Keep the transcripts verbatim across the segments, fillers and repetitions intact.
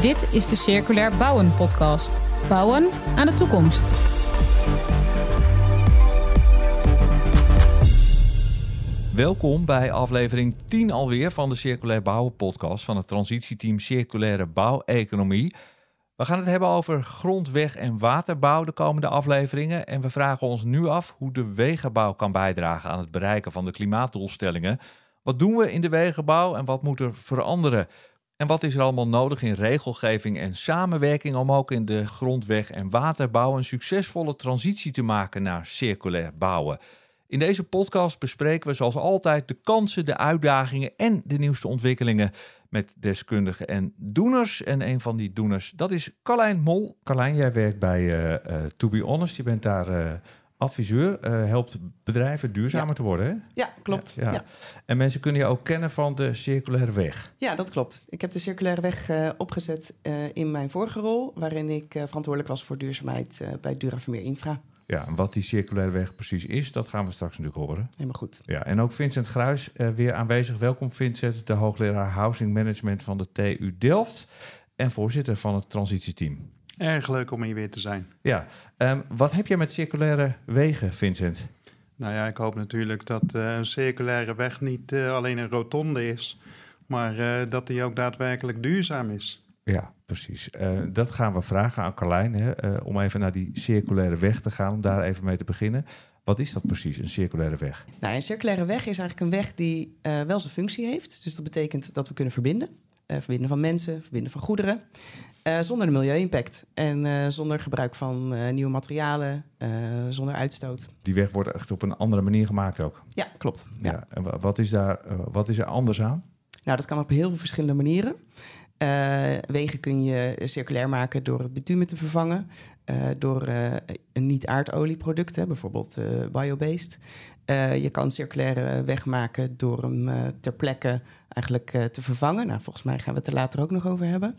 Dit is de Circulair Bouwen podcast. Bouwen aan de toekomst. Welkom bij aflevering tien alweer van de Circulair Bouwen podcast van het transitieteam Circulaire Bouweconomie. We gaan het hebben over grondweg- en waterbouw de komende afleveringen. En we vragen ons nu af hoe de wegenbouw kan bijdragen aan het bereiken van de klimaatdoelstellingen. Wat doen we in de wegenbouw en wat moet er veranderen? En wat is er allemaal nodig in regelgeving en samenwerking om ook in de grondweg- en waterbouw een succesvolle transitie te maken naar circulair bouwen? In deze podcast bespreken we zoals altijd de kansen, de uitdagingen en de nieuwste ontwikkelingen met deskundigen en doeners. En een van die doeners, dat is Carlijn Mol. Carlijn, jij werkt bij uh, uh, To Be Honest. Je bent daar uh, adviseur. Uh, helpt bedrijven duurzamer ja. te worden, hè? Ja, klopt. Ja, ja. Ja. En mensen kunnen je ook kennen van de Circulaire Weg. Ja, dat klopt. Ik heb de Circulaire Weg uh, opgezet uh, in mijn vorige rol, waarin ik uh, verantwoordelijk was voor duurzaamheid uh, bij Dura Vermeer Infra. Ja, en wat die circulaire weg precies is, dat gaan we straks natuurlijk horen. Helemaal goed. Ja, en ook Vincent Gruijs uh, weer aanwezig. Welkom Vincent, de hoogleraar Housing Management van de T U Delft en voorzitter van het transitieteam. Erg leuk om hier weer te zijn. Ja, um, wat heb jij met circulaire wegen, Vincent? Nou ja, ik hoop natuurlijk dat uh, een circulaire weg niet uh, alleen een rotonde is, maar uh, dat die ook daadwerkelijk duurzaam is. Ja, precies. Uh, dat gaan we vragen aan Carlijn, hè, uh, om even naar die circulaire weg te gaan, om daar even mee te beginnen. Wat is dat precies, een circulaire weg? Nou, een circulaire weg is eigenlijk een weg die uh, wel zijn functie heeft. Dus dat betekent dat we kunnen verbinden. Uh, verbinden van mensen, verbinden van goederen. Uh, zonder de milieu-impact en uh, zonder gebruik van uh, nieuwe materialen, uh, zonder uitstoot. Die weg wordt echt op een andere manier gemaakt ook? Ja, klopt. Ja. Ja, en wat is daar, uh, wat is er anders aan? Nou, dat kan op heel veel verschillende manieren. Uh, wegen kun je circulair maken door het bitumen te vervangen, uh, door uh, een niet-aardolieproduct, bijvoorbeeld uh, biobased. Uh, je kan circulaire weg maken door hem uh, ter plekke eigenlijk uh, te vervangen. Nou, volgens mij gaan we het er later ook nog over hebben.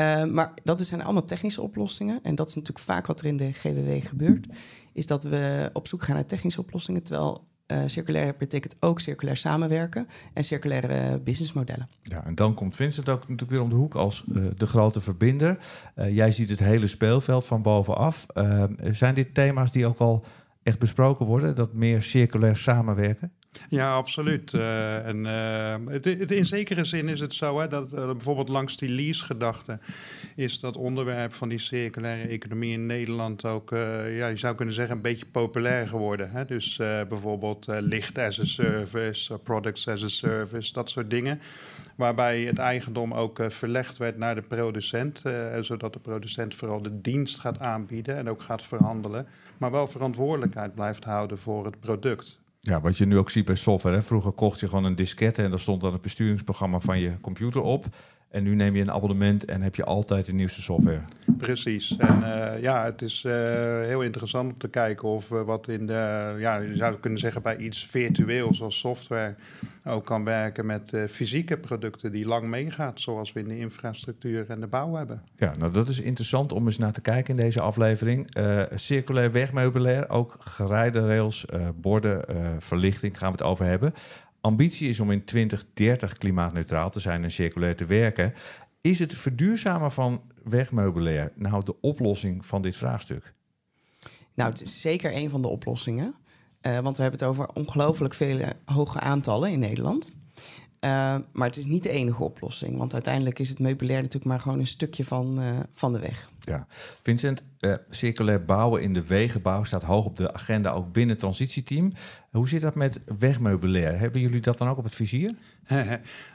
Uh, maar dat zijn allemaal technische oplossingen. En dat is natuurlijk vaak wat er in de G W W gebeurt, is dat we op zoek gaan naar technische oplossingen, terwijl Uh, circulair betekent ook circulair samenwerken en circulaire uh, businessmodellen. Ja, en dan komt Vincent ook natuurlijk weer om de hoek als uh, de grote verbinder. Uh, jij ziet het hele speelveld van bovenaf. Uh, zijn dit thema's die ook al echt besproken worden, dat meer circulair samenwerken? Ja, absoluut. Uh, en, uh, het, het, in zekere zin is het zo, hè, dat uh, bijvoorbeeld langs die lease-gedachte is dat onderwerp van die circulaire economie in Nederland ook, uh, ja, je zou kunnen zeggen, een beetje populair geworden. Hè. Dus uh, bijvoorbeeld uh, licht as a service, uh, products as a service, dat soort dingen. Waarbij het eigendom ook uh, verlegd werd naar de producent, uh, zodat de producent vooral de dienst gaat aanbieden en ook gaat verhandelen, maar wel verantwoordelijkheid blijft houden voor het product. Ja, wat je nu ook ziet bij software. Hè? Vroeger kocht je gewoon een diskette en daar stond dan het besturingsprogramma van je computer op. En nu neem je een abonnement en heb je altijd de nieuwste software. Precies. En uh, ja, het is uh, heel interessant om te kijken of uh, wat in de, ja, je zou kunnen zeggen bij iets virtueels als software ook kan werken met uh, fysieke producten die lang meegaat, zoals we in de infrastructuur en de bouw hebben. Ja, nou dat is interessant om eens naar te kijken in deze aflevering. Uh, circulair wegmeubilair, ook gerijde rails, uh, borden, uh, verlichting gaan we het over hebben. Ambitie is om in twintig dertig klimaatneutraal te zijn en circulair te werken. Is het verduurzamen van wegmeubilair nou de oplossing van dit vraagstuk? Nou, het is zeker een van de oplossingen. Uh, want we hebben het over ongelooflijk vele hoge aantallen in Nederland. Uh, maar het is niet de enige oplossing. Want uiteindelijk is het meubilair natuurlijk maar gewoon een stukje van, uh, van de weg. Ja, Vincent, uh, circulair bouwen in de wegenbouw staat hoog op de agenda, ook binnen het transitieteam. Hoe zit dat met wegmeubilair? Hebben jullie dat dan ook op het vizier?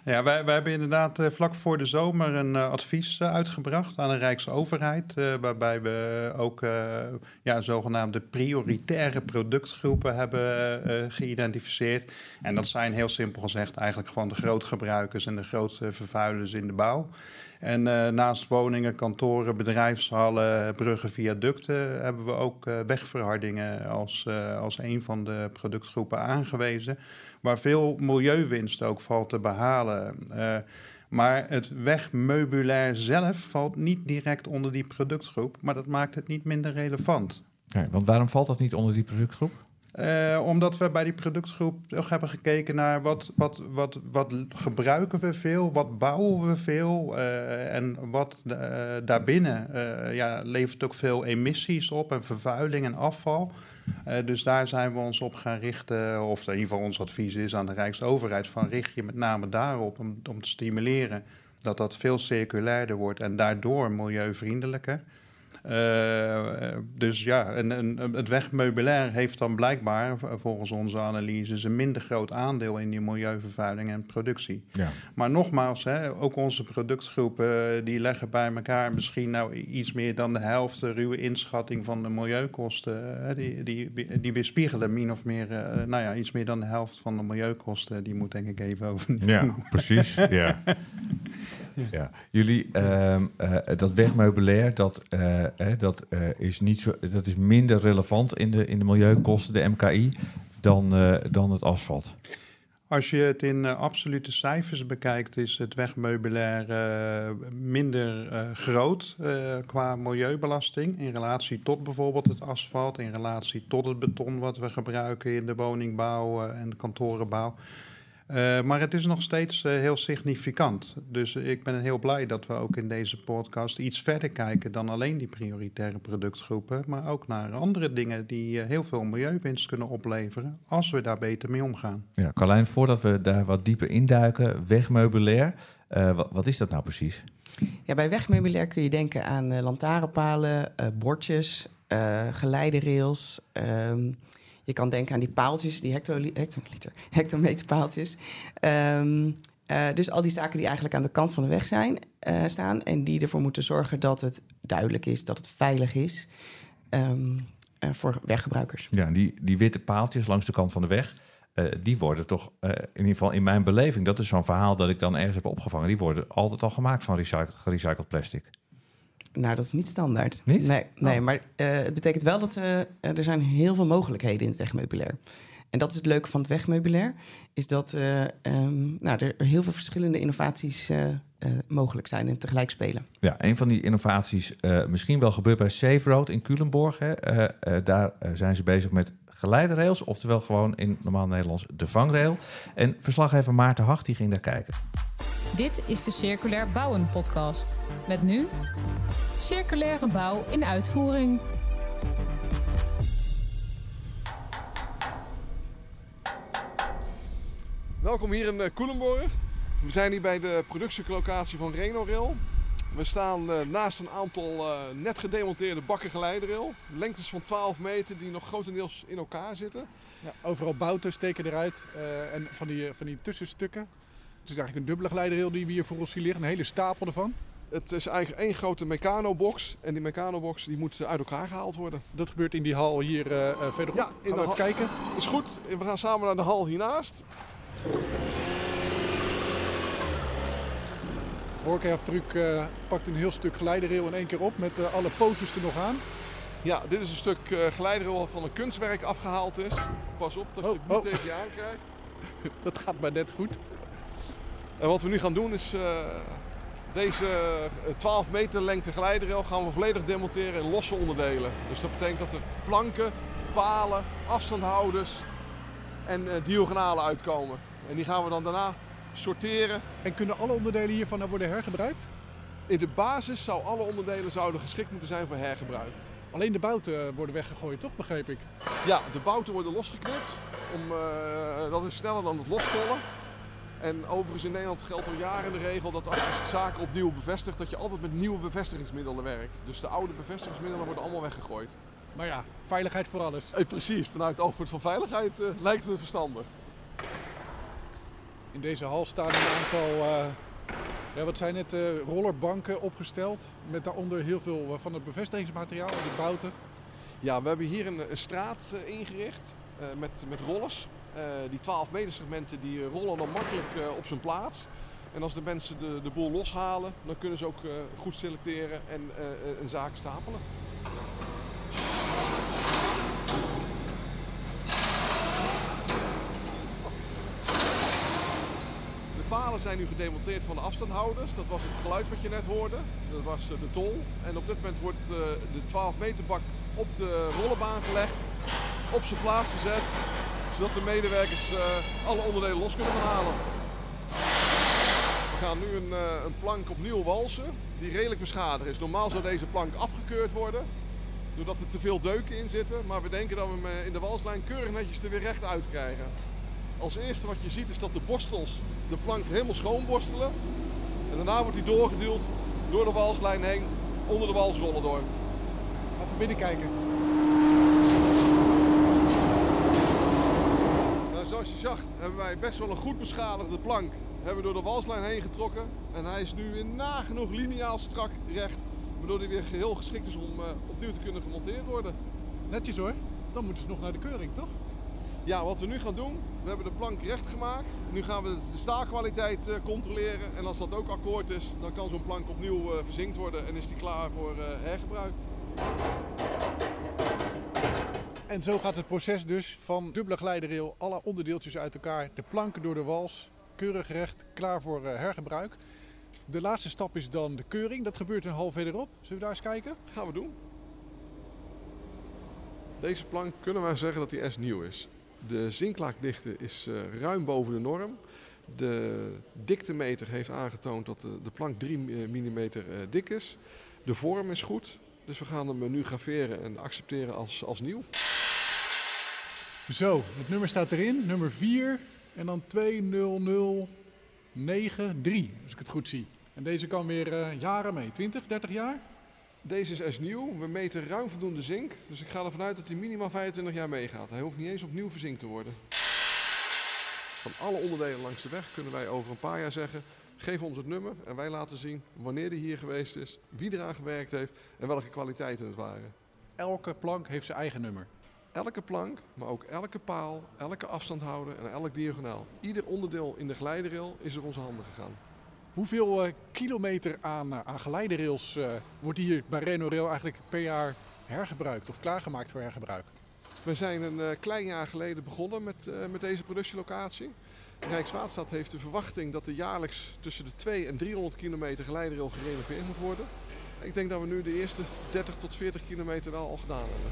Ja, wij, wij hebben inderdaad uh, vlak voor de zomer een uh, advies uh, uitgebracht aan de Rijksoverheid. Uh, waarbij we ook uh, ja, zogenaamde prioritaire productgroepen hebben uh, geïdentificeerd. En dat zijn heel simpel gezegd eigenlijk gewoon de grootgebruikers en de grote vervuilers in de bouw. En uh, naast woningen, kantoren, bedrijfshallen, bruggen, viaducten hebben we ook uh, wegverhardingen als, uh, als een van de productgroepen aangewezen, waar veel milieuwinst ook valt te behalen. Uh, maar het wegmeubilair zelf valt niet direct onder die productgroep, maar dat maakt het niet minder relevant. Nee, want waarom valt dat niet onder die productgroep? Uh, omdat we bij die productgroep toch hebben gekeken naar wat, wat, wat, wat gebruiken we veel, wat bouwen we veel uh, en wat uh, daarbinnen uh, ja, levert ook veel emissies op en vervuiling en afval. Uh, dus daar zijn we ons op gaan richten, of in ieder geval ons advies is aan de Rijksoverheid van richt je met name daarop om, om te stimuleren dat dat veel circulairder wordt en daardoor milieuvriendelijker. Uh, dus ja, en, en het wegmeubilair heeft dan blijkbaar volgens onze analyses een minder groot aandeel in die milieuvervuiling en productie. Ja. Maar nogmaals, hè, ook onze productgroepen die leggen bij elkaar misschien nou iets meer dan de helft de ruwe inschatting van de milieukosten. Hè, die, die, die weerspiegelen min of meer, uh, nou ja, iets meer dan de helft van de milieukosten. Die moet denk ik even overnemen. Ja, precies, ja. Ja. Jullie, um, uh, dat wegmeubilair, dat, uh, eh, dat, uh, is niet zo, dat is minder relevant in de, in de milieukosten, de M K I, dan, uh, dan het asfalt. Als je het in uh, absolute cijfers bekijkt, is het wegmeubilair uh, minder uh, groot uh, qua milieubelasting. In relatie tot bijvoorbeeld het asfalt, in relatie tot het beton wat we gebruiken in de woningbouw uh, en de kantorenbouw. Uh, maar het is nog steeds uh, heel significant. Dus uh, ik ben heel blij dat we ook in deze podcast iets verder kijken dan alleen die prioritaire productgroepen, maar ook naar andere dingen die uh, heel veel milieuwinst kunnen opleveren als we daar beter mee omgaan. Ja, Carlijn, voordat we daar wat dieper induiken, wegmeubilair, uh, wat, wat is dat nou precies? Ja, bij wegmeubilair kun je denken aan uh, lantaarnpalen, uh, bordjes, uh, geleiderails. Um, Je kan denken aan die paaltjes, die hectoli- hectoliter, hectometerpaaltjes. Um, uh, dus al die zaken die eigenlijk aan de kant van de weg zijn, uh, staan... en die ervoor moeten zorgen dat het duidelijk is, dat het veilig is um, uh, voor weggebruikers. Ja, die, die witte paaltjes langs de kant van de weg, uh, die worden toch... Uh, in ieder geval in mijn beleving, dat is zo'n verhaal dat ik dan ergens heb opgevangen... die worden altijd al gemaakt van recyc- gerecycled plastic. Nou, dat is niet standaard. Niet? Nee, nee oh. maar uh, het betekent wel dat uh, er zijn heel veel mogelijkheden in het wegmeubilair. En dat is het leuke van het wegmeubilair, is dat uh, um, nou, er heel veel verschillende innovaties uh, uh, mogelijk zijn en tegelijk spelen. Ja, een van die innovaties uh, misschien wel gebeurt bij Safe Road in Culemborg. Hè. Uh, uh, daar uh, zijn ze bezig met geleiderrails, oftewel gewoon in normaal Nederlands de vangrail. En verslaggever Maarten Hacht die ging daar kijken. Dit is de Circulair Bouwen podcast. Met nu circulaire bouw in uitvoering. Welkom hier in Culemborg. We zijn hier bij de productielocatie van RenoRail. We staan uh, naast een aantal uh, net gedemonteerde bakken geleiderrail. Lengtes van twaalf meter die nog grotendeels in elkaar zitten. Ja, overal bouten steken eruit uh, en van die, van die tussenstukken. Het is eigenlijk een dubbele geleiderrail die we hier voor ons hier liggen. Een hele stapel ervan. Het is eigenlijk één grote mechanobox en die mechanobox die moet uit elkaar gehaald worden. Dat gebeurt in die hal hier uh, verderop. Ja, in gaan we even kijken. Is goed, we gaan samen naar de hal hiernaast. De voorkeerafdruk uh, pakt een heel stuk geleiderrail in één keer op met uh, alle pootjes er nog aan. Ja, dit is een stuk uh, geleiderrail wat van een kunstwerk afgehaald is. Pas op dat oh, je het niet oh. tegen je aankrijgt. Dat gaat maar net goed. En wat we nu gaan doen is... Uh, Deze twaalf meter lengte geleiderrail gaan we volledig demonteren in losse onderdelen. Dus dat betekent dat er planken, palen, afstandhouders en uh, diagonalen uitkomen. En die gaan we dan daarna sorteren. En kunnen alle onderdelen hiervan dan worden hergebruikt? In de basis zou alle onderdelen zouden geschikt moeten zijn voor hergebruik. Alleen de bouten worden weggegooid, toch? Begreep ik? Ja, de bouten worden losgeknipt. Om, uh, dat is sneller dan het losstollen. En overigens in Nederland geldt al jaren de regel dat als je zaken opnieuw bevestigt, dat je altijd met nieuwe bevestigingsmiddelen werkt. Dus de oude bevestigingsmiddelen worden allemaal weggegooid. Maar ja, veiligheid voor alles. Eh, precies, vanuit het oogpunt van veiligheid eh, lijkt me verstandig. In deze hal staan een aantal, uh, ja, wat zijn het, uh, rollerbanken opgesteld. Met daaronder heel veel uh, van het bevestigingsmateriaal, de bouten. Ja, we hebben hier een, een straat uh, ingericht uh, met, met rollers. Uh, die twaalf meter segmenten die rollen dan makkelijk uh, op zijn plaats. En als de mensen de, de boel loshalen, dan kunnen ze ook uh, goed selecteren en, uh, en zaken stapelen. De palen zijn nu gedemonteerd van de afstandhouders. Dat was het geluid wat je net hoorde. Dat was uh, de tol. En op dit moment wordt uh, de twaalf meter bak op de rollenbaan gelegd. op zijn plaats gezet, zodat de medewerkers uh, alle onderdelen los kunnen gaan halen. We gaan nu een, uh, een plank opnieuw walsen, die redelijk beschadigd is. Normaal zou deze plank afgekeurd worden, doordat er te veel deuken in zitten. Maar we denken dat we hem in de walslijn keurig netjes er weer recht uit krijgen. Als eerste wat je ziet is dat de borstels de plank helemaal schoon borstelen. En daarna wordt die doorgeduwd door de walslijn heen, onder de walsrollen door. Even binnen kijken. Nou, zoals je zag hebben wij best wel een goed beschadigde plank. Hebben we door de walslijn heen getrokken en hij is nu weer nagenoeg lineaal strak recht. Waardoor hij weer geheel geschikt is om uh, opnieuw te kunnen gemonteerd worden. Netjes hoor, dan moeten ze nog naar de keuring toch? Ja, wat we nu gaan doen, we hebben de plank recht gemaakt. Nu gaan we de staalkwaliteit uh, controleren en als dat ook akkoord is, dan kan zo'n plank opnieuw uh, verzinkt worden en is die klaar voor uh, hergebruik. En zo gaat het proces dus van dubbele glijderrail, alle onderdeeltjes uit elkaar, de planken door de wals, keurig recht, klaar voor uh, hergebruik. De laatste stap is dan de keuring. Dat gebeurt een half verderop. Zullen we daar eens kijken? Gaan we doen. Deze plank kunnen wij zeggen dat die S nieuw is. De zinklaagdikte is uh, ruim boven de norm. De diktemeter heeft aangetoond dat de, de plank drie millimeter uh, dik is. De vorm is goed. Dus we gaan hem nu graveren en accepteren als, als nieuw. Zo, het nummer staat erin. Nummer vier en dan twee nul nul negen drie, als ik het goed zie. En deze kan weer uh, jaren mee, twintig, dertig jaar? Deze is S nieuw, we meten ruim voldoende zink. Dus ik ga ervan uit dat hij minimaal vijfentwintig jaar meegaat. Hij hoeft niet eens opnieuw verzinkt te worden. Van alle onderdelen langs de weg kunnen wij over een paar jaar zeggen: geef ons het nummer en wij laten zien wanneer die hier geweest is, wie eraan gewerkt heeft en welke kwaliteiten het waren. Elke plank heeft zijn eigen nummer? Elke plank, maar ook elke paal, elke afstandhouder en elk diagonaal. Ieder onderdeel in de glijderrail is er onze handen gegaan. Hoeveel uh, kilometer aan, uh, aan glijderrails uh, wordt hier bij RenoRail eigenlijk per jaar hergebruikt of klaargemaakt voor hergebruik? We zijn een uh, klein jaar geleden begonnen met, uh, met deze productielocatie. De Rijkswaterstaat heeft de verwachting dat er jaarlijks tussen de tweehonderd en driehonderd kilometer glijderrail gerenoveerd moet worden. Ik denk dat we nu de eerste dertig tot veertig kilometer wel al gedaan hebben.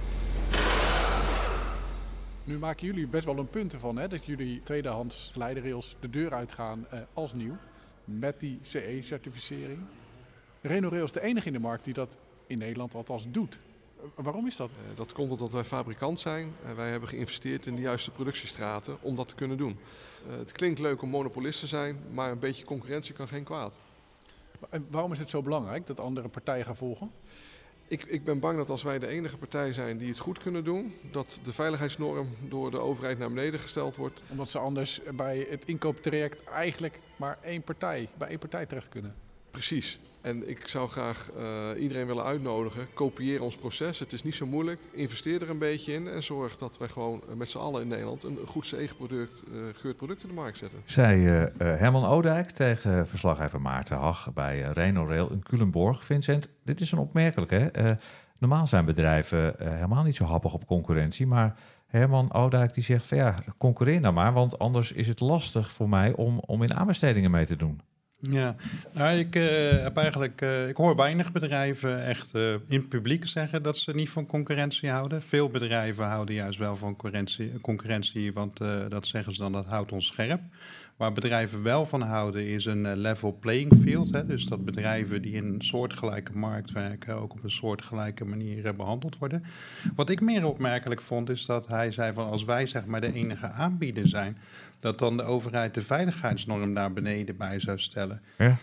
Nu maken jullie best wel een punt ervan, hè, dat jullie tweedehands glijderrails de deur uitgaan eh, als nieuw. Met die C E-certificering. RenoRail is de enige in de markt die dat in Nederland althans doet. Waarom is dat? Dat komt omdat wij fabrikant zijn. Wij hebben geïnvesteerd in de juiste productiestraten om dat te kunnen doen. Het klinkt leuk om monopolist te zijn, maar een beetje concurrentie kan geen kwaad. En waarom is het zo belangrijk dat andere partijen gaan volgen? Ik, ik ben bang dat als wij de enige partij zijn die het goed kunnen doen, dat de veiligheidsnorm door de overheid naar beneden gesteld wordt. Omdat ze anders bij het inkooptraject eigenlijk maar één partij, bij één partij terecht kunnen. Precies. En ik zou graag uh, iedereen willen uitnodigen, kopieer ons proces. Het is niet zo moeilijk. Investeer er een beetje in en zorg dat wij gewoon met z'n allen in Nederland een goed C E-gekeurd uh, product in de markt zetten. Zei uh, Herman Oudijk tegen verslaggever Maarten Hacht bij RenoRail in Culemborg. Vincent, dit is een opmerkelijk, hè? Uh, normaal zijn bedrijven uh, helemaal niet zo happig op concurrentie, maar Herman Oudijk die zegt van ja, concurreer nou maar, want anders is het lastig voor mij om, om in aanbestedingen mee te doen. Ja, nou, ik, uh, heb eigenlijk, uh, ik hoor weinig bedrijven echt uh, in het publiek zeggen dat ze niet van concurrentie houden. Veel bedrijven houden juist wel van concurrentie, concurrentie want uh, dat zeggen ze dan, dat houdt ons scherp. Waar bedrijven wel van houden is een uh, level playing field. Hè, dus dat bedrijven die in een soortgelijke markt werken ook op een soortgelijke manier uh, behandeld worden. Wat ik meer opmerkelijk vond is dat hij zei van als wij zeg maar de enige aanbieder zijn, dat dan de overheid de veiligheidsnorm naar beneden bij zou stellen. Ja.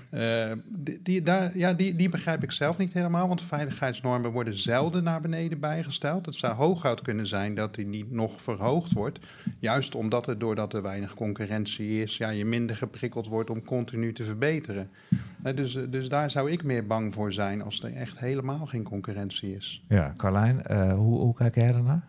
Uh, die, die, daar, ja, die, die begrijp ik zelf niet helemaal, want veiligheidsnormen worden zelden naar beneden bijgesteld. Het zou hooguit kunnen zijn dat die niet nog verhoogd wordt, juist omdat er doordat er weinig concurrentie is, ja, je minder geprikkeld wordt om continu te verbeteren. Uh, dus, dus daar zou ik meer bang voor zijn als er echt helemaal geen concurrentie is. Ja, Carlijn, uh, hoe, hoe kijk jij daarnaar?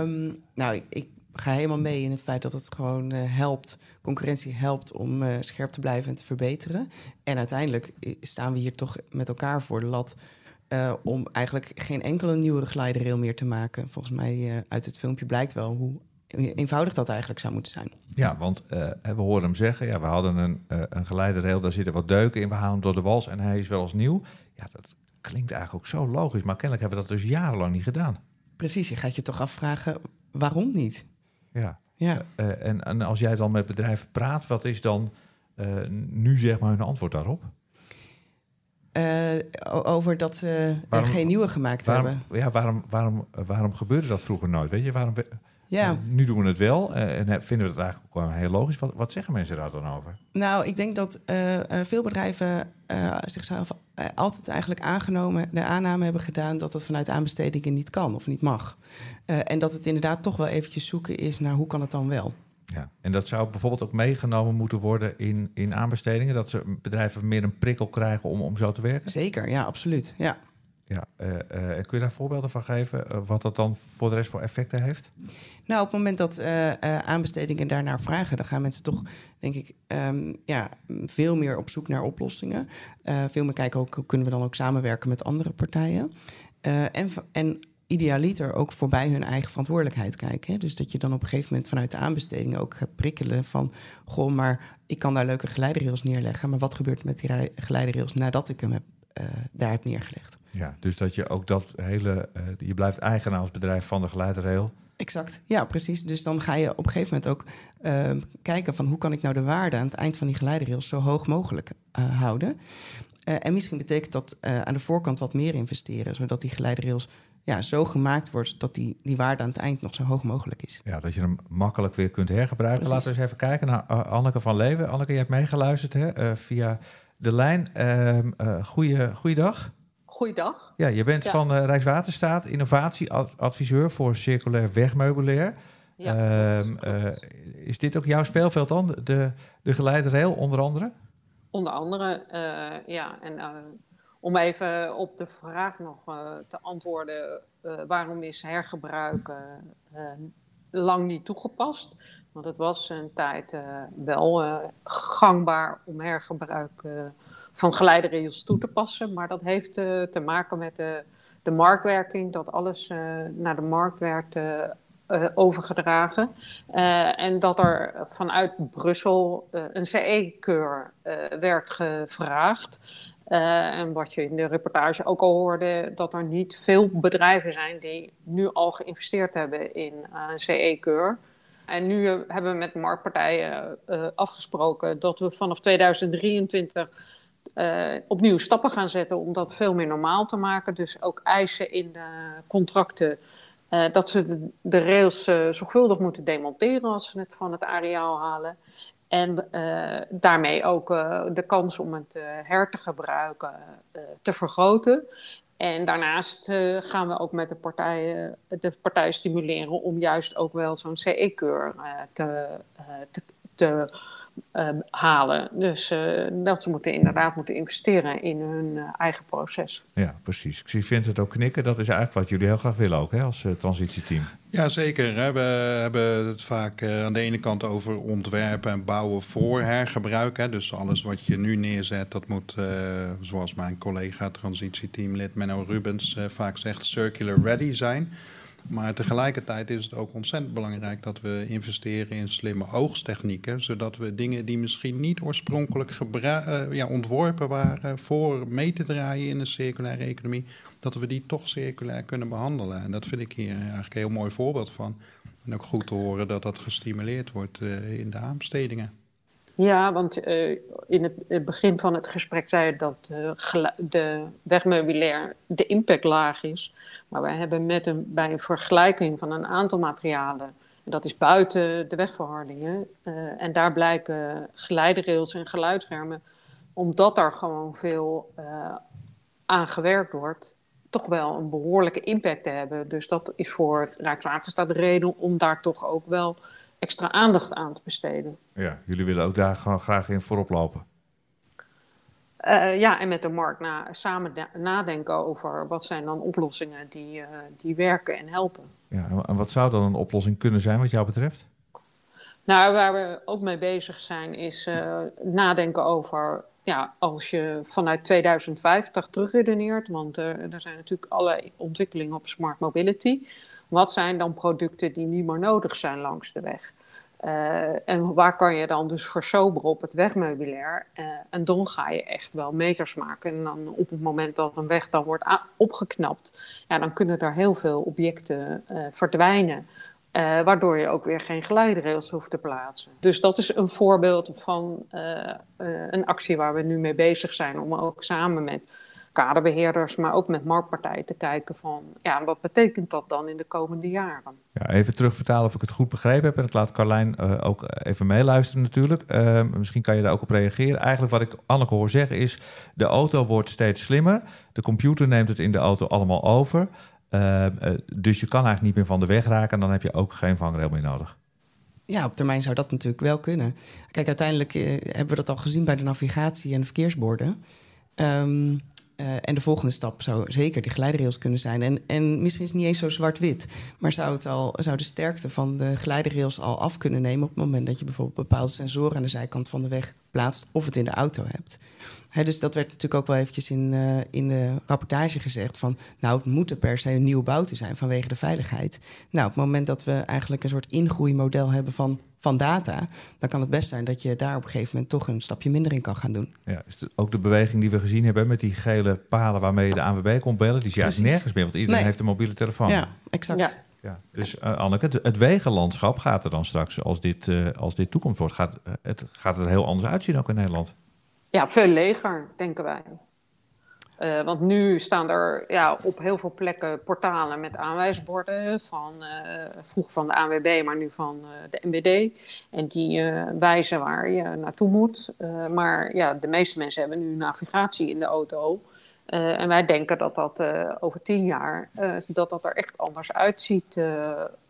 Um, nou, ik... ik Ik ga helemaal mee in het feit dat het gewoon uh, helpt, concurrentie helpt om uh, scherp te blijven en te verbeteren. En uiteindelijk staan we hier toch met elkaar voor de lat uh, om eigenlijk geen enkele nieuwe glijderrail meer te maken. Volgens mij uh, uit het filmpje blijkt wel hoe eenvoudig dat eigenlijk zou moeten zijn. Ja, want uh, we horen hem zeggen, ja, we hadden een, uh, een glijderrail, daar zitten wat deuken in, we halen hem door de wals en hij is wel als nieuw. Ja, dat klinkt eigenlijk ook zo logisch, maar kennelijk hebben we dat dus jarenlang niet gedaan. Precies, je gaat je toch afvragen waarom niet. Ja, ja. Uh, en, en als jij dan met bedrijven praat, wat is dan uh, nu zeg maar hun antwoord daarop? Uh, over dat ze waarom, er geen nieuwe gemaakt waarom, hebben. Ja, waarom, waarom, waarom gebeurde dat vroeger nooit? Weet je, waarom? We, ja. Nu doen we het wel uh, en vinden we het eigenlijk ook heel logisch. Wat, wat zeggen mensen daar dan over? Nou, ik denk dat uh, veel bedrijven uh, zichzelf uh, altijd eigenlijk aangenomen... de aanname hebben gedaan dat dat vanuit aanbestedingen niet kan of niet mag. Uh, en dat het inderdaad toch wel eventjes zoeken is naar hoe kan het dan wel. Ja. En dat zou bijvoorbeeld ook meegenomen moeten worden in, in aanbestedingen? Dat ze bedrijven meer een prikkel krijgen om, om zo te werken? Zeker, ja, absoluut. Ja. Ja, uh, uh, kun je daar voorbeelden van geven uh, wat dat dan voor de rest voor effecten heeft? Nou, op het moment dat uh, uh, aanbestedingen daarnaar vragen... dan gaan mensen toch, denk ik, um, ja, veel meer op zoek naar oplossingen. Uh, veel meer kijken, ook, hoe kunnen we dan ook samenwerken met andere partijen? Uh, en... en idealiter ook voorbij hun eigen verantwoordelijkheid kijken. Hè? Dus dat je dan op een gegeven moment vanuit de aanbestedingen ook gaat prikkelen van... goh, maar ik kan daar leuke geleiderrails neerleggen... maar wat gebeurt met die geleiderrails nadat ik hem heb, uh, daar heb neergelegd? Ja, dus dat je ook dat hele... Uh, je blijft eigenaar als bedrijf van de geleiderrail. Exact, ja, precies. Dus dan ga je op een gegeven moment ook uh, kijken van... hoe kan ik nou de waarde aan het eind van die geleiderrails zo hoog mogelijk uh, houden... Uh, en misschien betekent dat uh, aan de voorkant wat meer investeren... zodat die geleiderrails ja, zo gemaakt wordt... dat die, die waarde aan het eind nog zo hoog mogelijk is. Ja, dat je hem makkelijk weer kunt hergebruiken. Precies. Laten we eens even kijken naar uh, Anneke van Leeuwen. Anneke, je hebt meegeluisterd hè, uh, via de lijn. Uh, uh, goeie, goeiedag. Goeiedag. Ja, je bent ja. van uh, Rijkswaterstaat, innovatieadviseur voor circulair wegmeubilair. Ja, um, uh, is dit ook jouw speelveld dan, de, de geleiderrail onder andere? Onder andere, uh, ja, en uh, om even op de vraag nog uh, te antwoorden... Uh, waarom is hergebruik uh, uh, lang niet toegepast? Want het was een tijd uh, wel uh, gangbaar om hergebruik uh, van geleiderrails toe te passen. Maar dat heeft uh, te maken met uh, de marktwerking, dat alles uh, naar de markt werd uh, uh, overgedragen. Uh, en dat er vanuit Brussel uh, een C E-keur uh, werd gevraagd. Uh, en wat je in de reportage ook al hoorde, dat er niet veel bedrijven zijn die nu al geïnvesteerd hebben in uh, een C E-keur. En nu uh, hebben we met marktpartijen uh, afgesproken dat we vanaf tweeduizend drieëntwintig uh, opnieuw stappen gaan zetten om dat veel meer normaal te maken. Dus ook eisen in de contracten. Uh, dat ze de, de rails uh, zorgvuldig moeten demonteren als ze het van het areaal halen. En uh, daarmee ook uh, de kans om het uh, her te gebruiken uh, te vergroten. En daarnaast uh, gaan we ook met de partijen, de partijen stimuleren om juist ook wel zo'n C E-keur uh, te, uh, te, te uh, halen. Dus uh, dat ze moeten inderdaad moeten investeren in hun uh, eigen proces. Ja, precies. Ik zie Vincent ook knikken. Dat is eigenlijk wat jullie heel graag willen ook hè, als uh, transitieteam. Ja, zeker. Hè. We hebben het vaak uh, aan de ene kant over ontwerpen en bouwen voor hergebruik. Hè. Dus alles wat je nu neerzet, dat moet, uh, zoals mijn collega transitieteamlid Menno Rubens uh, vaak zegt, circular ready zijn. Maar tegelijkertijd is het ook ontzettend belangrijk dat we investeren in slimme oogsttechnieken. Zodat we dingen die misschien niet oorspronkelijk gebru- uh, ja, ontworpen waren voor mee te draaien in een circulaire economie. Dat we die toch circulair kunnen behandelen. En dat vind ik hier eigenlijk een heel mooi voorbeeld van. En ook goed te horen dat dat gestimuleerd wordt uh, in de aanbestedingen. Ja, want uh, in het, het begin van het gesprek zei je dat uh, gelu- de wegmeubilair de impact laag is. Maar wij hebben met een, bij een vergelijking van een aantal materialen, en dat is buiten de wegverhardingen, uh, en daar blijken geleiderrails en geluidschermen, omdat daar gewoon veel uh, aan gewerkt wordt, toch wel een behoorlijke impact te hebben. Dus dat is voor Rijkswaterstaat de reden om daar toch ook wel extra aandacht aan te besteden. Ja, jullie willen ook daar gewoon graag in voorop lopen. Uh, ja, en met de markt na, samen da- nadenken over wat zijn dan oplossingen die, uh, die werken en helpen. Ja, en wat zou dan een oplossing kunnen zijn wat jou betreft? Nou, waar we ook mee bezig zijn is uh, nadenken over... Ja, als je vanuit tweeduizend vijftig terugredeneert... want uh, er zijn natuurlijk allerlei ontwikkelingen op smart mobility... Wat zijn dan producten die niet meer nodig zijn langs de weg? Uh, en waar kan je dan dus versoberen op het wegmeubilair? Uh, en dan ga je echt wel meters maken. En dan op het moment dat een weg dan wordt a- opgeknapt, ja, dan kunnen er heel veel objecten uh, verdwijnen. Uh, waardoor je ook weer geen geleidrails hoeft te plaatsen. Dus dat is een voorbeeld van uh, uh, een actie waar we nu mee bezig zijn. Om ook samen met kaderbeheerders, maar ook met marktpartijen te kijken van, ja, wat betekent dat dan in de komende jaren? Ja, even terugvertalen of ik het goed begrepen heb. En ik laat Carlijn uh, ook even meeluisteren natuurlijk. Uh, misschien kan je daar ook op reageren. Eigenlijk wat ik Anneke hoor zeggen is, de auto wordt steeds slimmer. De computer neemt het in de auto allemaal over. Uh, dus je kan eigenlijk niet meer van de weg raken en dan heb je ook geen vangrail meer nodig. Ja, op termijn zou dat natuurlijk wel kunnen. Kijk, uiteindelijk uh, hebben we dat al gezien bij de navigatie en de verkeersborden. Um, uh, en de volgende stap zou zeker die geleidrails kunnen zijn. En, en misschien is het niet eens zo zwart-wit, maar zou, het al, zou de sterkte van de geleidrails al af kunnen nemen op het moment dat je bijvoorbeeld bepaalde sensoren aan de zijkant van de weg plaatst of het in de auto hebt. He, dus dat werd natuurlijk ook wel eventjes in, uh, in de rapportage gezegd van, nou, het moet er per se een nieuwe bouw te zijn vanwege de veiligheid. Nou, op het moment dat we eigenlijk een soort ingroeimodel hebben van, van data, dan kan het best zijn dat je daar op een gegeven moment toch een stapje minder in kan gaan doen. Ja, is ook de beweging die we gezien hebben met die gele palen waarmee je de A N W B kon bellen, die is juist nergens meer, want iedereen nee. heeft een mobiele telefoon. Ja, exact. Ja. Ja, dus uh, Anneke, het, het wegenlandschap gaat er dan straks, als dit, uh, als dit toekomst wordt, gaat, uh, het, gaat er heel anders uitzien ook in Nederland. Ja, veel leger, denken wij. Uh, want nu staan er ja, op heel veel plekken portalen met aanwijsborden van uh, vroeg van de A N W B, maar nu van uh, de N B D. En die uh, wijzen waar je naartoe moet. Uh, maar ja, de meeste mensen hebben nu navigatie in de auto. Uh, en wij denken dat dat uh, over tien jaar, uh, dat dat er echt anders uitziet uh,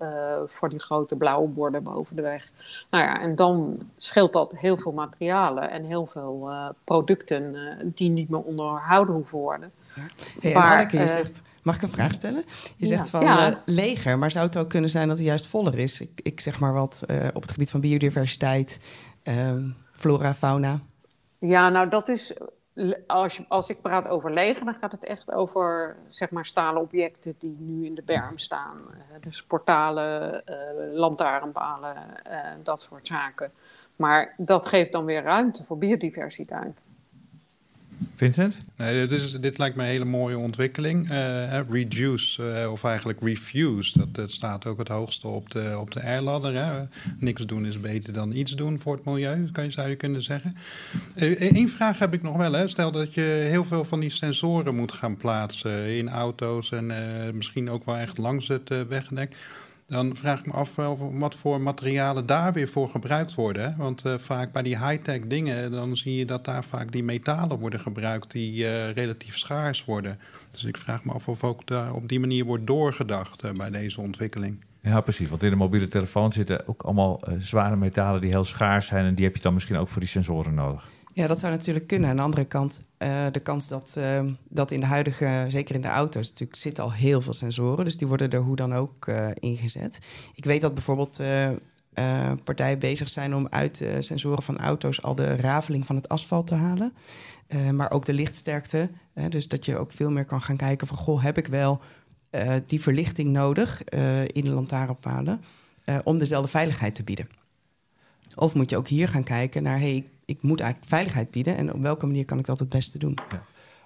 uh, voor die grote blauwe borden boven de weg. Nou ja, en dan scheelt dat heel veel materialen en heel veel uh, producten uh, die niet meer onderhouden hoeven worden. Ja. Hey, maar, Anneke, je uh, zegt, mag ik een vraag stellen? Je zegt ja, van ja. Uh, leger, maar zou het ook kunnen zijn dat het juist voller is? Ik, ik zeg maar wat uh, op het gebied van biodiversiteit, uh, flora, fauna. Ja, nou dat is... Als, je, als ik praat over leger, dan gaat het echt over zeg maar, stalen objecten die nu in de berm staan. Dus portalen, uh, lantaarnpalen, uh, dat soort zaken. Maar dat geeft dan weer ruimte voor biodiversiteit. Vincent? Nee, dit, is, dit lijkt me een hele mooie ontwikkeling. Uh, reduce, uh, of eigenlijk refuse, dat, dat staat ook het hoogste op de, op de R-ladder. Hè. Niks doen is beter dan iets doen voor het milieu, kan je, zou je kunnen zeggen. Eén uh, vraag heb ik nog wel. Hè. Stel dat je heel veel van die sensoren moet gaan plaatsen in auto's en uh, misschien ook wel echt langs het uh, wegdek. Dan vraag ik me af wel wat voor materialen daar weer voor gebruikt worden. Hè? Want uh, vaak bij die high-tech dingen, dan zie je dat daar vaak die metalen worden gebruikt die uh, relatief schaars worden. Dus ik vraag me af of ook daar op die manier wordt doorgedacht uh, bij deze ontwikkeling. Ja, precies. Want in de mobiele telefoon zitten ook allemaal uh, zware metalen die heel schaars zijn. En die heb je dan misschien ook voor die sensoren nodig. Ja, dat zou natuurlijk kunnen. Aan de andere kant, uh, de kans dat, uh, dat in de huidige, zeker in de auto's, natuurlijk zitten al heel veel sensoren. Dus die worden er hoe dan ook uh, ingezet. Ik weet dat bijvoorbeeld uh, uh, partijen bezig zijn om uit uh, sensoren van auto's al de rafeling van het asfalt te halen. Uh, maar ook de lichtsterkte. Hè, dus dat je ook veel meer kan gaan kijken van, goh, heb ik wel uh, die verlichting nodig uh, in de lantaarnpalen uh, om dezelfde veiligheid te bieden? Of moet je ook hier gaan kijken naar, hey, ik moet eigenlijk veiligheid bieden en op welke manier kan ik dat het beste doen? Ja.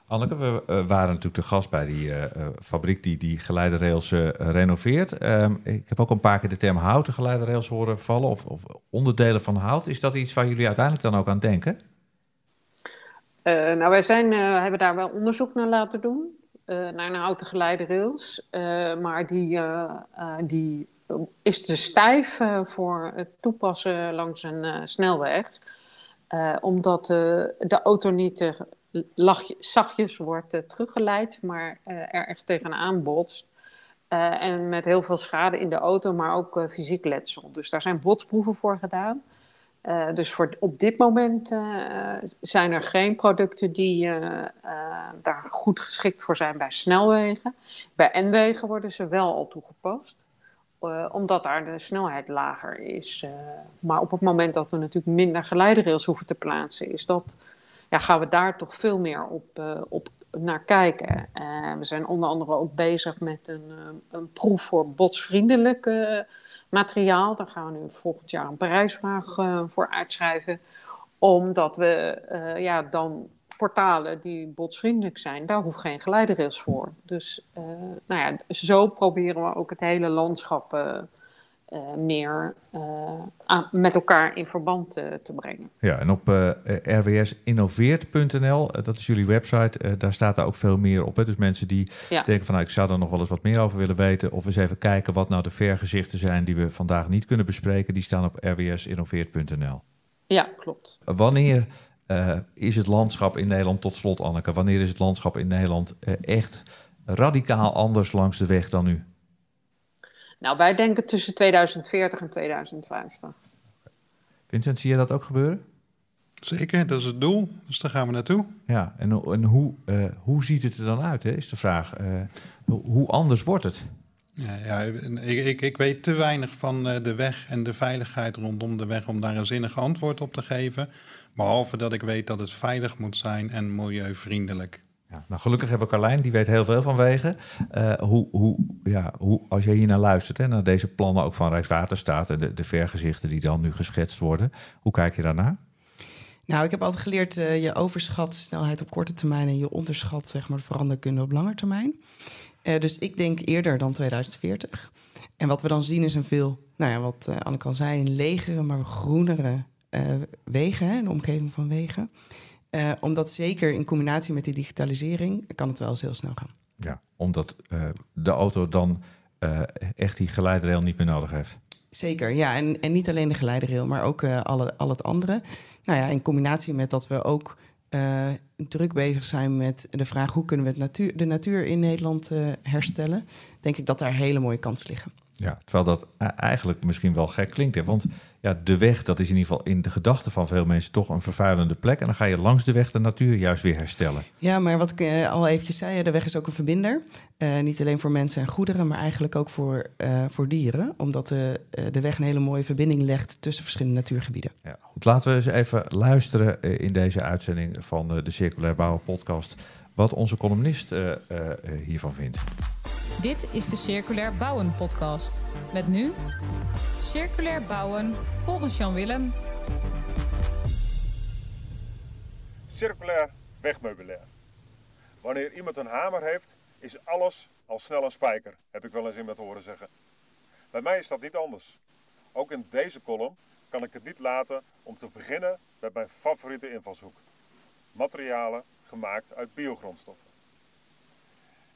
Anneke, we uh, waren natuurlijk te gast bij die uh, fabriek die die geleiderrails uh, renoveert. Um, ik heb ook een paar keer de term houten geleiderrails horen vallen of, of onderdelen van hout. Is dat iets waar jullie uiteindelijk dan ook aan denken? Uh, nou, wij zijn, uh, hebben daar wel onderzoek naar laten doen, uh, naar een houten geleiderrails. Uh, maar die... Uh, uh, die is te stijf uh, voor het toepassen langs een uh, snelweg. Uh, omdat uh, de auto niet uh, lach, zachtjes wordt uh, teruggeleid, maar uh, er echt tegenaan botst. Uh, en met heel veel schade in de auto, maar ook uh, fysiek letsel. Dus daar zijn botsproeven voor gedaan. Uh, dus voor, op dit moment uh, zijn er geen producten die uh, uh, daar goed geschikt voor zijn bij snelwegen. Bij N-wegen worden ze wel al toegepast. Uh, omdat daar de snelheid lager is. Uh, maar op het moment dat we natuurlijk minder geleidrails hoeven te plaatsen, is dat, ja, gaan we daar toch veel meer op, uh, op naar kijken. Uh, we zijn onder andere ook bezig met een, um, een proef voor botsvriendelijke materiaal. Daar gaan we nu volgend jaar een prijsvraag uh, voor uitschrijven. Omdat we uh, ja, dan portalen die botsvriendelijk zijn, daar hoeft geen geleidrails voor. Dus uh, nou ja, zo proberen we ook het hele landschap uh, Uh, meer uh, aan, met elkaar in verband uh, te brengen. Ja, en op uh, r w s innoveert punt n l, uh, dat is jullie website, uh, daar staat daar ook veel meer op. Hè? Dus mensen die ja. denken van, nou, ik zou daar nog wel eens wat meer over willen weten, of eens even kijken wat nou de vergezichten zijn die we vandaag niet kunnen bespreken, die staan op r w s innoveert punt n l. Ja, klopt. Wanneer uh, is het landschap in Nederland, tot slot Anneke, wanneer is het landschap in Nederland uh, echt radicaal anders langs de weg dan nu? Nou, wij denken tussen tweeduizend veertig en tweeduizend vijftig. Vincent, zie je dat ook gebeuren? Zeker, dat is het doel. Dus daar gaan we naartoe. Ja, en, en hoe, uh, hoe ziet het er dan uit, hè, is de vraag. Uh, hoe anders wordt het? Ja, ja ik, ik, ik weet te weinig van de weg en de veiligheid rondom de weg om daar een zinnig antwoord op te geven. Behalve dat ik weet dat het veilig moet zijn en milieuvriendelijk. Ja, nou gelukkig hebben we Carlijn, die weet heel veel van wegen. Uh, hoe, hoe, ja, hoe, als je hiernaar luistert, hè, naar deze plannen ook van Rijkswaterstaat en de, de vergezichten die dan nu geschetst worden, hoe kijk je daarnaar? Nou, ik heb altijd geleerd, uh, je overschat de snelheid op korte termijn en je onderschat, zeg maar, veranderkunde op lange termijn. Uh, dus ik denk eerder dan tweeduizend veertig. En wat we dan zien is een veel, nou ja, wat uh, Anneke al zei, een legere, maar groenere uh, wegen, hè, de omgeving van wegen. Uh, omdat zeker in combinatie met die digitalisering kan het wel eens heel snel gaan. Ja, omdat uh, de auto dan uh, echt die geleidrail niet meer nodig heeft. Zeker, ja. En, en niet alleen de geleidrail, maar ook uh, alle, al het andere. Nou ja, in combinatie met dat we ook uh, druk bezig zijn met de vraag hoe kunnen we het natuur, de natuur in Nederland uh, herstellen, denk ik dat daar hele mooie kansen liggen. Ja, terwijl dat eigenlijk misschien wel gek klinkt. Hè? Want ja, de weg, dat is in ieder geval in de gedachten van veel mensen toch een vervuilende plek. En dan ga je langs de weg de natuur juist weer herstellen. Ja, maar wat ik uh, al eventjes zei, de weg is ook een verbinder. Uh, niet alleen voor mensen en goederen, maar eigenlijk ook voor, uh, voor dieren. Omdat de, uh, de weg een hele mooie verbinding legt tussen verschillende natuurgebieden. Ja, goed, laten we eens even luisteren uh, in deze uitzending van uh, de Circulair Bouwen podcast. Wat onze columnist uh, uh, hiervan vindt. Dit is de Circulair Bouwen podcast. Met nu Circulair Bouwen volgens Jan-Willem. Circulair wegmeubilair. Wanneer iemand een hamer heeft, is alles al snel een spijker, heb ik wel eens iemand horen zeggen. Bij mij is dat niet anders. Ook in deze column kan ik het niet laten om te beginnen met mijn favoriete invalshoek. Materialen gemaakt uit biogrondstoffen.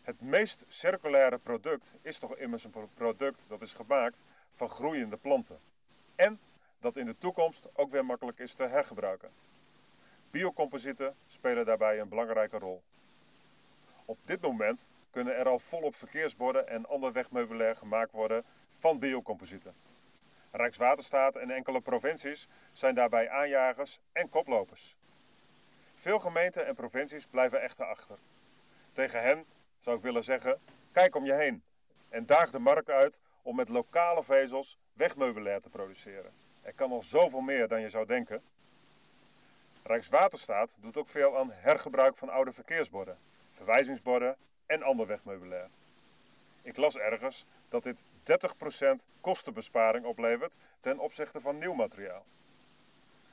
Het meest circulaire product is toch immers een product dat is gemaakt van groeiende planten. En dat in de toekomst ook weer makkelijk is te hergebruiken. Biocomposieten spelen daarbij een belangrijke rol. Op dit moment kunnen er al volop verkeersborden en ander wegmeubilair gemaakt worden van biocomposieten. Rijkswaterstaat en enkele provincies zijn daarbij aanjagers en koplopers. Veel gemeenten en provincies blijven echter achter. Tegen hen zou ik willen zeggen, kijk om je heen en daag de markt uit om met lokale vezels wegmeubilair te produceren. Er kan al zoveel meer dan je zou denken. Rijkswaterstaat doet ook veel aan hergebruik van oude verkeersborden, verwijzingsborden en ander wegmeubilair. Ik las ergens dat dit dertig procent kostenbesparing oplevert ten opzichte van nieuw materiaal.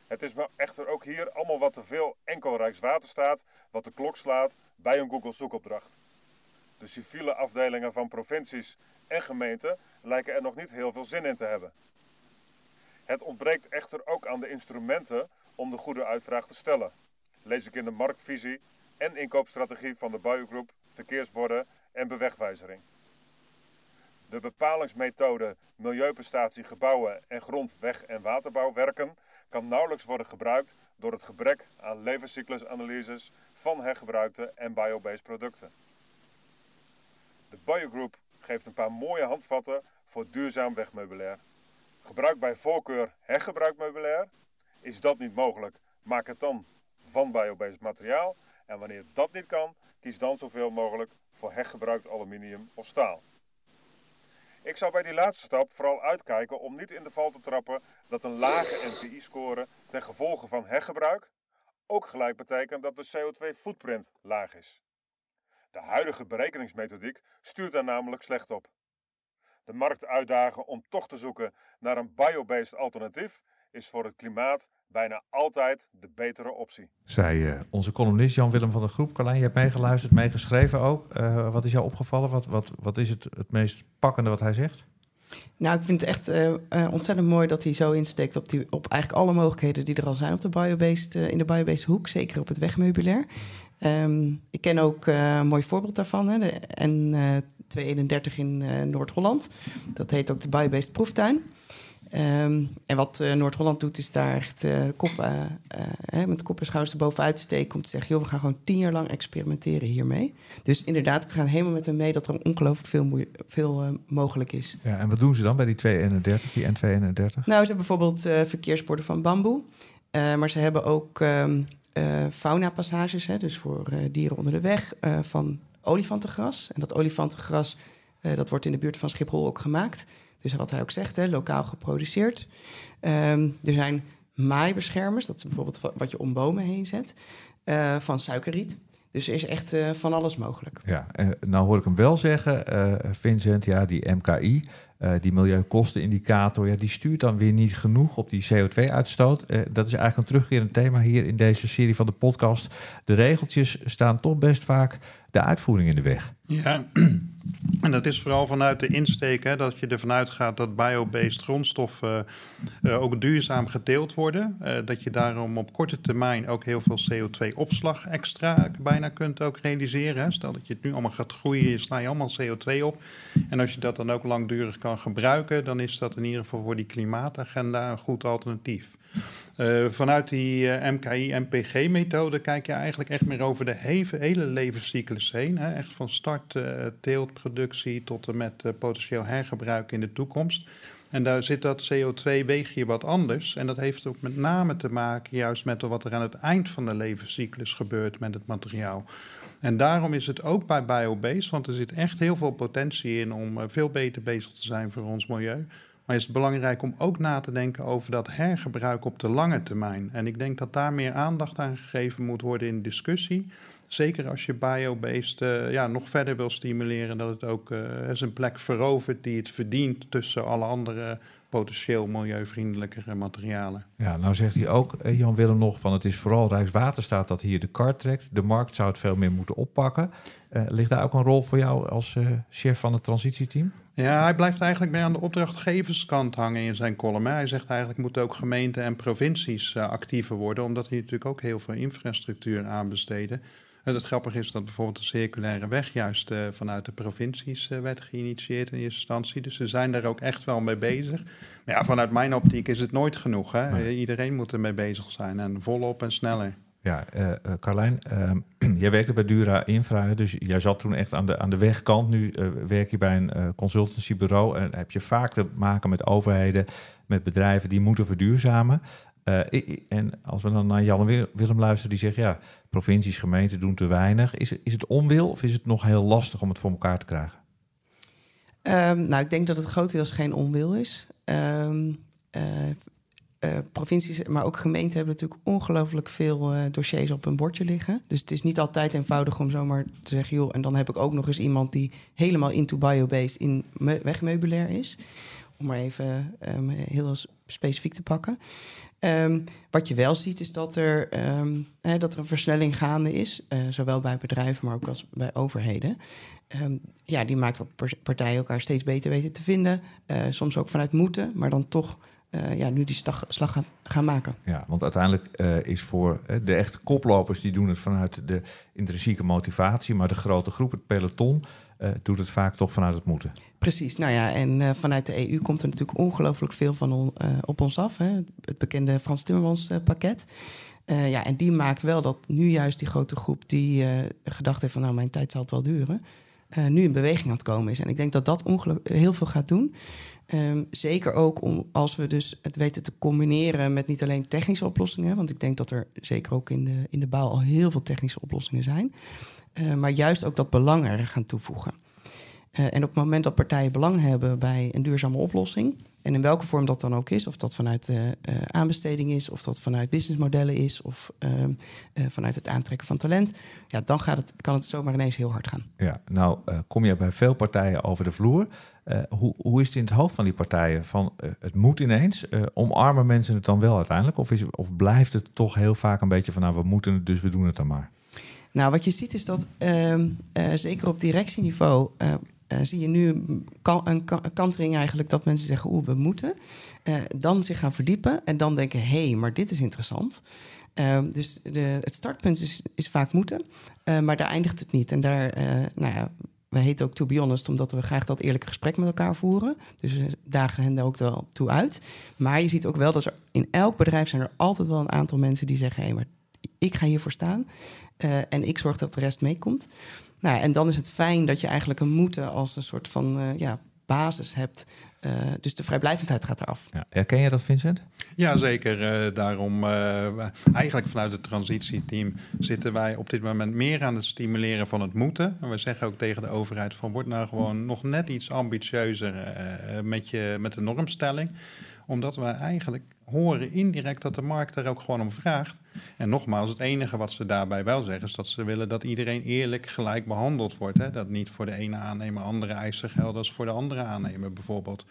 Het is maar echter ook hier allemaal wat te veel enkel Rijkswaterstaat wat de klok slaat bij een Google zoekopdracht. De civiele afdelingen van provincies en gemeenten lijken er nog niet heel veel zin in te hebben. Het ontbreekt echter ook aan de instrumenten om de goede uitvraag te stellen. Lees ik in de marktvisie en inkoopstrategie van de Buiegroep, verkeersborden en bewegwijzering. De bepalingsmethode milieuprestatie gebouwen en grond, weg- en waterbouw werken kan nauwelijks worden gebruikt door het gebrek aan levenscyclusanalyses van hergebruikte en biobased producten. De BioGroup geeft een paar mooie handvatten voor duurzaam wegmeubilair. Gebruik bij voorkeur hergebruikt meubilair. Is dat niet mogelijk, maak het dan van biobased materiaal. En wanneer dat niet kan, kies dan zoveel mogelijk voor hergebruikt aluminium of staal. Ik zou bij die laatste stap vooral uitkijken om niet in de val te trappen dat een lage N P I-score ten gevolge van hergebruik ook gelijk betekent dat de C O twee footprint laag is. De huidige berekeningsmethodiek stuurt daar namelijk slecht op. De markt uitdagen om toch te zoeken naar een biobased alternatief is voor het klimaat bijna altijd de betere optie. Zei uh, onze columnist Jan-Willem van der Groep. Carlijn, je hebt meegeluisterd, meegeschreven ook. Uh, wat is jou opgevallen? Wat, wat, wat is het, het meest pakkende wat hij zegt? Nou, ik vind het echt uh, uh, ontzettend mooi dat hij zo insteekt op, die, op eigenlijk alle mogelijkheden die er al zijn op de biobased, uh, in de biobased hoek, zeker op het wegmeubilair. Um, ik ken ook uh, een mooi voorbeeld daarvan, hè, de N tweehonderdeenendertig in uh, Noord-Holland. Dat heet ook de biobased proeftuin. Um, en wat uh, Noord-Holland doet, is daar echt uh, de kop, uh, uh, hè, met de kop en schouders erbovenuit te steken om te zeggen, joh, we gaan gewoon tien jaar lang experimenteren hiermee. Dus inderdaad, we gaan helemaal met hem mee dat er ongelooflijk veel, moe- veel uh, mogelijk is. Ja, en wat doen ze dan bij die tweehonderdeenendertig, die N tweehonderdeenendertig? Nou, ze hebben bijvoorbeeld uh, verkeersborden van bamboe. Uh, maar ze hebben ook um, uh, faunapassages, hè, dus voor uh, dieren onder de weg, uh, van olifantengras. En dat olifantengras, uh, dat wordt in de buurt van Schiphol ook gemaakt. Dus wat hij ook zegt, hè, lokaal geproduceerd. Um, er zijn maaibeschermers, dat is bijvoorbeeld wat je om bomen heen zet, uh, van suikerriet. Dus er is echt uh, van alles mogelijk. Ja, en nou hoor ik hem wel zeggen, uh, Vincent, ja, die M K I, uh, die milieukostenindicator, ja, die stuurt dan weer niet genoeg op die C O twee uitstoot. Uh, dat is eigenlijk een terugkerend thema hier in deze serie van de podcast. De regeltjes staan toch best vaak de uitvoering in de weg. Ja, en dat is vooral vanuit de insteek, hè, dat je ervan uitgaat dat biobased grondstoffen uh, ook duurzaam geteeld worden. Uh, dat je daarom op korte termijn ook heel veel C O twee opslag extra bijna kunt ook realiseren. Hè. Stel dat je het nu allemaal gaat groeien, sla je allemaal C O twee op. En als je dat dan ook langdurig kan gebruiken, dan is dat in ieder geval voor die klimaatagenda een goed alternatief. Uh, vanuit die uh, M K I M P G methode kijk je eigenlijk echt meer over de heve, hele levenscyclus heen. Hè? Echt van start, uh, teeltproductie tot en met uh, potentieel hergebruik in de toekomst. En daar zit dat C O twee weegje wat anders. En dat heeft ook met name te maken juist met wat er aan het eind van de levenscyclus gebeurt met het materiaal. En daarom is het ook bij biobased, want er zit echt heel veel potentie in om uh, veel beter bezig te zijn voor ons milieu. Maar is het belangrijk om ook na te denken over dat hergebruik op de lange termijn. En ik denk dat daar meer aandacht aan gegeven moet worden in de discussie. Zeker als je biobased uh, ja, nog verder wil stimuleren, dat het ook uh, zijn plek verovert die het verdient tussen alle andere potentieel milieuvriendelijkere materialen. Ja, nou zegt hij ook, eh, Jan-Willem nog, van het is vooral Rijkswaterstaat dat hier de kar trekt. De markt zou het veel meer moeten oppakken. Uh, ligt daar ook een rol voor jou als uh, chef van het transitieteam? Ja, hij blijft eigenlijk meer aan de opdrachtgeverskant hangen in zijn column. Hè. Hij zegt eigenlijk moeten ook gemeenten en provincies uh, actiever worden, omdat die natuurlijk ook heel veel infrastructuur aanbesteden. En het grappige is dat bijvoorbeeld de circulaire weg juist uh, vanuit de provincies uh, werd geïnitieerd in eerste instantie. Dus ze zijn daar ook echt wel mee bezig. Maar ja, vanuit mijn optiek is het nooit genoeg. Hè? Nee. Iedereen moet ermee bezig zijn en volop en sneller. Ja, uh, Carlijn, uh, jij werkte bij Dura Infra, dus jij zat toen echt aan de, aan de wegkant. Nu uh, werk je bij een uh, consultancybureau en heb je vaak te maken met overheden, met bedrijven die moeten verduurzamen. Uh, en als we dan naar Jan en Willem luisteren, die zeggen, ja, provincies, gemeenten doen te weinig. Is, is het onwil of is het nog heel lastig om het voor elkaar te krijgen? Um, nou, ik denk dat het grotendeels geen onwil is. Um, uh, uh, provincies, maar ook gemeenten hebben natuurlijk ongelooflijk veel uh, dossiers op hun bordje liggen. Dus het is niet altijd eenvoudig om zomaar te zeggen, joh, en dan heb ik ook nog eens iemand die helemaal into biobased in me- wegmeubilair is. Om maar even um, heel specifiek te pakken. Um, wat je wel ziet is dat er, um, hè, dat er een versnelling gaande is. Uh, zowel bij bedrijven, maar ook als bij overheden. Um, ja, die maakt dat per- partijen elkaar steeds beter weten te vinden. Uh, soms ook vanuit moeten, maar dan toch uh, ja, nu die stag- slag gaan, gaan maken. Ja, want uiteindelijk uh, is voor uh, de echte koplopers, die doen het vanuit de intrinsieke motivatie. Maar de grote groep, het peloton, Uh, doet het vaak toch vanuit het moeten. Precies, nou ja, en uh, vanuit de E U komt er natuurlijk ongelooflijk veel van on, uh, op ons af. Hè? Het bekende Frans Timmermans uh, pakket. Uh, ja, en die maakt wel dat nu juist die grote groep die uh, gedacht heeft van, nou, mijn tijd zal het wel duren, Uh, nu in beweging aan het komen is. En ik denk dat dat ongeluk, heel veel gaat doen. Um, zeker ook om, als we dus het weten te combineren met niet alleen technische oplossingen, want ik denk dat er zeker ook in de, in de bouw al heel veel technische oplossingen zijn, Uh, maar juist ook dat belang er gaan toevoegen. Uh, en op het moment dat partijen belang hebben bij een duurzame oplossing, en in welke vorm dat dan ook is, of dat vanuit uh, aanbesteding is, of dat vanuit businessmodellen is, of uh, uh, vanuit het aantrekken van talent, ja, dan gaat het, kan het zomaar ineens heel hard gaan. Ja, nou uh, kom je bij veel partijen over de vloer. Uh, hoe, hoe is het in het hoofd van die partijen? Van, uh, het moet ineens, uh, omarmen mensen het dan wel uiteindelijk? Of, is, of blijft het toch heel vaak een beetje van, nou, we moeten het, dus we doen het dan maar? Nou, wat je ziet is dat, uh, uh, zeker op directieniveau, Uh, Uh, zie je nu een kantering eigenlijk dat mensen zeggen, oeh, we moeten. Uh, dan zich gaan verdiepen en dan denken, hé, hey, maar dit is interessant. Uh, dus de, het startpunt is, is vaak moeten, uh, maar daar eindigt het niet. En daar, uh, nou ja, we heten ook To Be Honest, omdat we graag dat eerlijke gesprek met elkaar voeren. Dus we dagen hen daar ook wel toe uit. Maar je ziet ook wel dat er in elk bedrijf zijn er altijd wel een aantal mensen die zeggen, hé, hey, maar ik ga hiervoor staan. Uh, en ik zorg dat de rest meekomt. Nou, en dan is het fijn dat je eigenlijk een moeten als een soort van uh, ja, basis hebt. Uh, dus de vrijblijvendheid gaat eraf. Ja. Herken jij dat, Vincent? Ja, zeker. Uh, daarom, uh, eigenlijk vanuit het transitieteam zitten wij op dit moment meer aan het stimuleren van het moeten. En we zeggen ook tegen de overheid van, word nou gewoon nog net iets ambitieuzer uh, met, je, met de normstelling. Omdat wij eigenlijk horen indirect dat de markt daar ook gewoon om vraagt. En nogmaals, het enige wat ze daarbij wel zeggen is dat ze willen dat iedereen eerlijk gelijk behandeld wordt. Hè? Dat niet voor de ene aannemer andere eisen gelden als voor de andere aannemer bijvoorbeeld.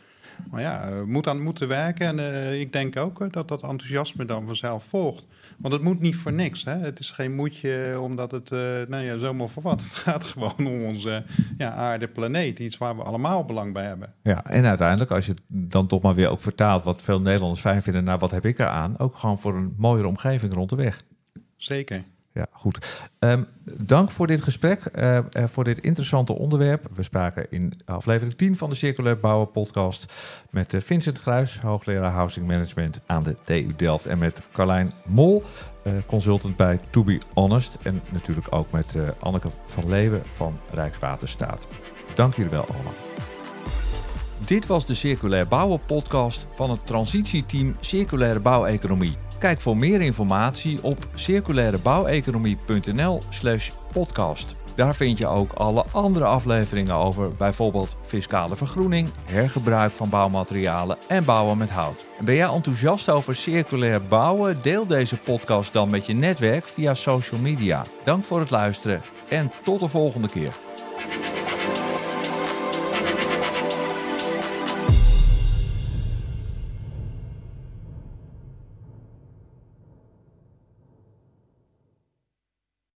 Maar ja, we moeten aan moeten werken en uh, ik denk ook uh, dat dat enthousiasme dan vanzelf volgt. Want het moet niet voor niks. Hè? Het is geen moetje omdat het, uh, nou ja, zomaar voor wat. Het gaat gewoon om onze ja, aarde planeet. Iets waar we allemaal belang bij hebben. Ja, en uiteindelijk als je het dan toch maar weer ook vertaalt, wat veel Nederlanders fijn vinden, naar wat heb ik eraan? Ook gewoon voor een mooiere omgeving rond de weg. Zeker. Ja, goed. Um, dank voor dit gesprek, uh, voor dit interessante onderwerp. We spraken in aflevering tien van de Circulair Bouwen podcast met Vincent Gruijs, hoogleraar Housing Management aan de T U Delft. En met Carlijn Mol, uh, consultant bij To Be Honest. En natuurlijk ook met uh, Anneke van Leeuwen van Rijkswaterstaat. Dank jullie wel allemaal. Dit was de Circulair Bouwen podcast van het transitieteam Circulaire Bouweconomie. Kijk voor meer informatie op circulairebouweconomie punt n l slash podcast. Daar vind je ook alle andere afleveringen over bijvoorbeeld fiscale vergroening, hergebruik van bouwmaterialen en bouwen met hout. En ben jij enthousiast over circulair bouwen? Deel deze podcast dan met je netwerk via social media. Dank voor het luisteren en tot de volgende keer.